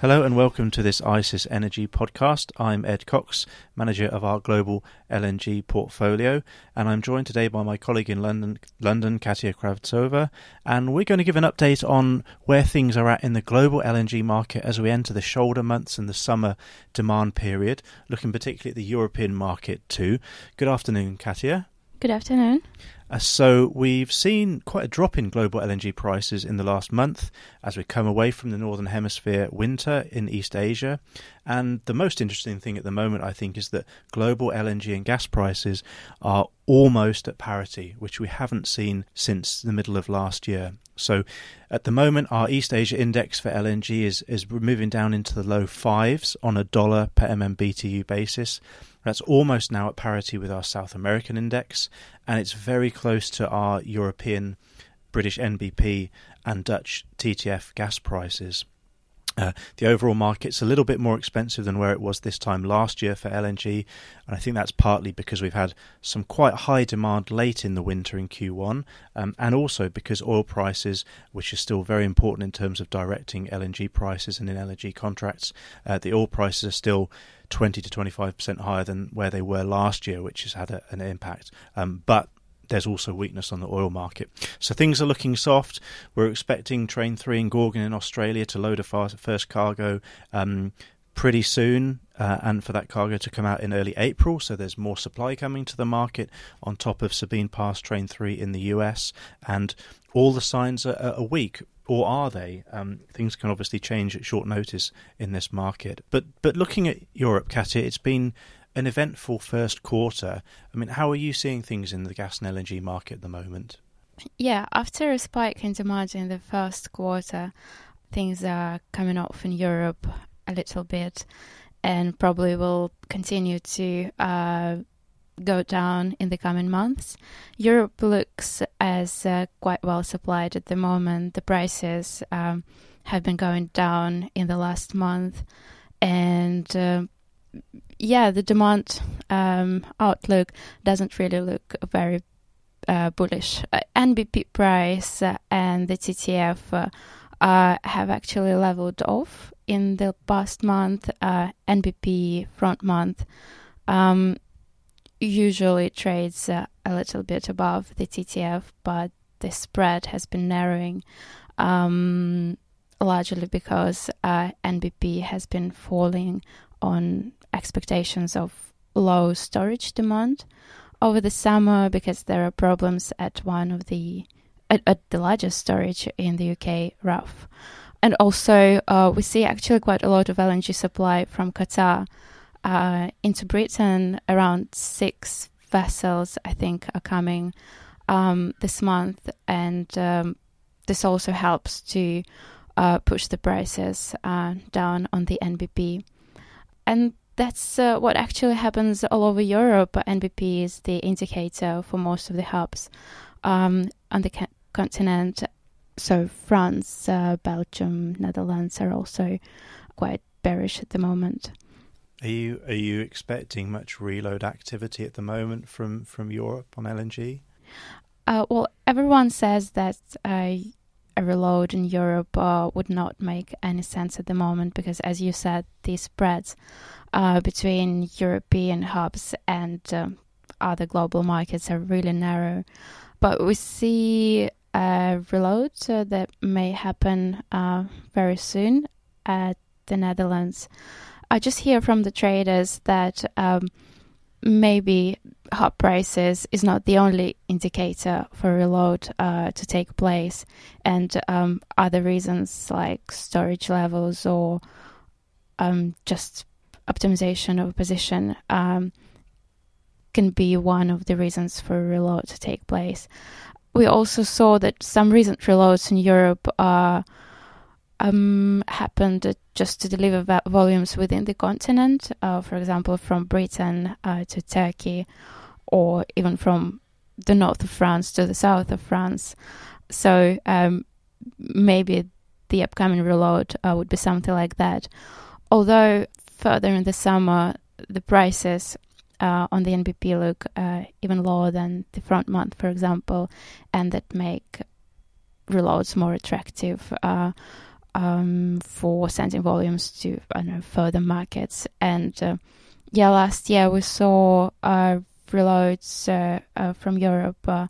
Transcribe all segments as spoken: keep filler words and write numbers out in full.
Hello and welcome to this ISIS Energy podcast. I'm Ed Cox, manager of our global L N G portfolio, and I'm joined today by my colleague in London, London, Katia Kravtsova, and we're going to give an update on where things are at in the global L N G market as we enter the shoulder months and the summer demand period, looking particularly at the European market too. Good afternoon, Katia. Good afternoon. Uh, so we've seen quite a drop in global L N G prices in the last month as we come away from the Northern Hemisphere winter in East Asia. And the most interesting thing at the moment, I think, is that global L N G and gas prices are almost at parity, which we haven't seen since the middle of last year. So at the moment, our East Asia index for L N G is, is moving down into the low fives on a dollar per M M B T U basis. That's almost now at parity with our South American index, and it's very close to our European, British N B P and Dutch T T F gas prices. Uh, the overall market's a little bit more expensive than where it was this time last year for L N G, and I think that's partly because we've had some quite high demand late in the winter in Q one, um, and also because oil prices, which are still very important in terms of directing L N G prices and in L N G contracts, uh, the oil prices are still twenty to twenty-five percent higher than where they were last year, which has had a, an impact. Um, but there's also weakness on the oil market. So things are looking soft. We're expecting Train three in Gorgon in Australia to load a first cargo um, pretty soon, uh, and for that cargo to come out in early April. So there's more supply coming to the market on top of Sabine Pass Train three in the U S. And all the signs are, are weak. Or are they? Um, things can obviously change at short notice in this market. But but looking at Europe, Katia, it's been an eventful first quarter. I mean, how are you seeing things in the gas and L N G market at the moment? Yeah, after a spike in demand in the first quarter, things are coming off in Europe a little bit and probably will continue to uh, go down in the coming months. Europe looks as uh, quite well supplied at the moment. The prices um, have been going down in the last month, and uh, yeah, the demand um, outlook doesn't really look very uh, bullish. Uh, N B P price and the T T F uh, uh, have actually leveled off in the past month, uh, N B P front month. Um, usually trades uh, a little bit above the T T F, but the spread has been narrowing um, largely because uh, N B P has been falling on expectations of low storage demand over the summer because there are problems at one of the at, at the largest storage in the U K, R A F. And also uh, we see actually quite a lot of L N G supply from Qatar Uh, into Britain. Around six vessels, I think, are coming um, this month, and um, this also helps to uh, push the prices uh, down on the N B P. And that's uh, what actually happens all over Europe. N B P is the indicator for most of the hubs um, on the ca- continent. So France, uh, Belgium, Netherlands are also quite bearish at the moment. Are you are you expecting much reload activity at the moment from, from Europe on L N G? Uh, well, everyone says that uh, a reload in Europe uh, would not make any sense at the moment because, as you said, the spreads uh, between European hubs and um, other global markets are really narrow. But we see a reload uh, that may happen uh, very soon at the Netherlands. I just hear from the traders that um, maybe hub prices is not the only indicator for reload uh, to take place, and um, other reasons like storage levels or um, just optimization of position um, can be one of the reasons for reload to take place. We also saw that some recent reloads in Europe are Um, happened just to deliver va- volumes within the continent, uh, for example, from Britain uh, to Turkey, or even from the north of France to the south of France. So um, maybe the upcoming reload uh, would be something like that. Although further in the summer, the prices uh, on the N B P look uh, even lower than the front month, for example, and that make reloads more attractive. Uh, um, for sending volumes to I don't know, further markets. And uh, yeah, last year we saw uh, reloads uh, uh, from Europe uh,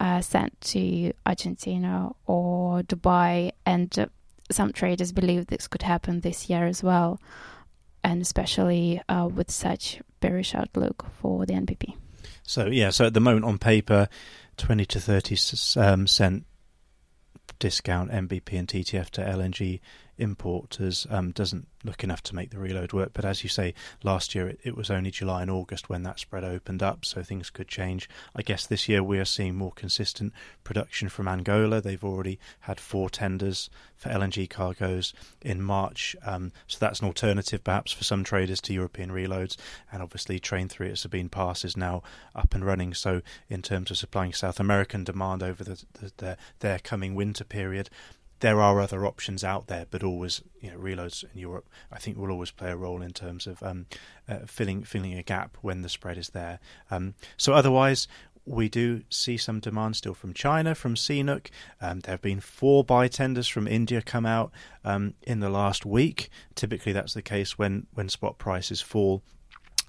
uh, sent to Argentina or Dubai, and uh, some traders believe this could happen this year as well, and especially uh, with such bearish outlook for the N B P. So, yeah, so at the moment on paper, twenty to thirty um, cent discount M B P and T T F to L N G importers um, doesn't look enough to make the reload work. But as you say, last year it, it was only July and August when that spread opened up, so things could change. I guess this year we are seeing more consistent production from Angola. They've already had four tenders for L N G cargoes in March, um, so that's an alternative perhaps for some traders to European reloads. And obviously Train three at Sabine Pass is now up and running, so in terms of supplying South American demand over the, the, the their coming winter period, there are other options out there, but always, you know, reloads in Europe, I think, will always play a role in terms of um, uh, filling filling a gap when the spread is there. Um, so otherwise, we do see some demand still from China, from C N O O C. Um, there have been four buy tenders from India come out um, in the last week. Typically, that's the case when, when spot prices fall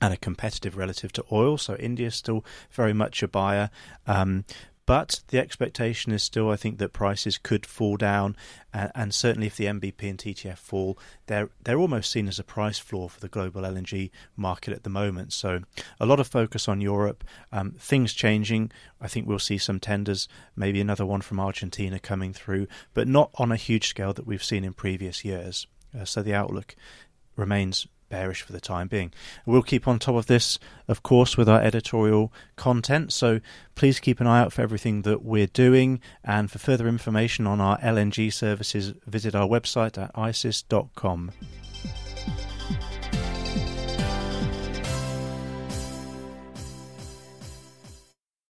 and are competitive relative to oil. So India is still very much a buyer. Um, But the expectation is still, I think, that prices could fall down, uh, and certainly if the M B P and T T F fall, they're they're almost seen as a price floor for the global L N G market at the moment. So a lot of focus on Europe, um, things changing. I think we'll see some tenders, maybe another one from Argentina coming through, but not on a huge scale that we've seen in previous years. Uh, so the outlook remains bearish for the time being. We'll keep on top of this, of course, with our editorial content, so please keep an eye out for everything that we're doing. And for further information on our L N G services, visit our website at I S I S dot com.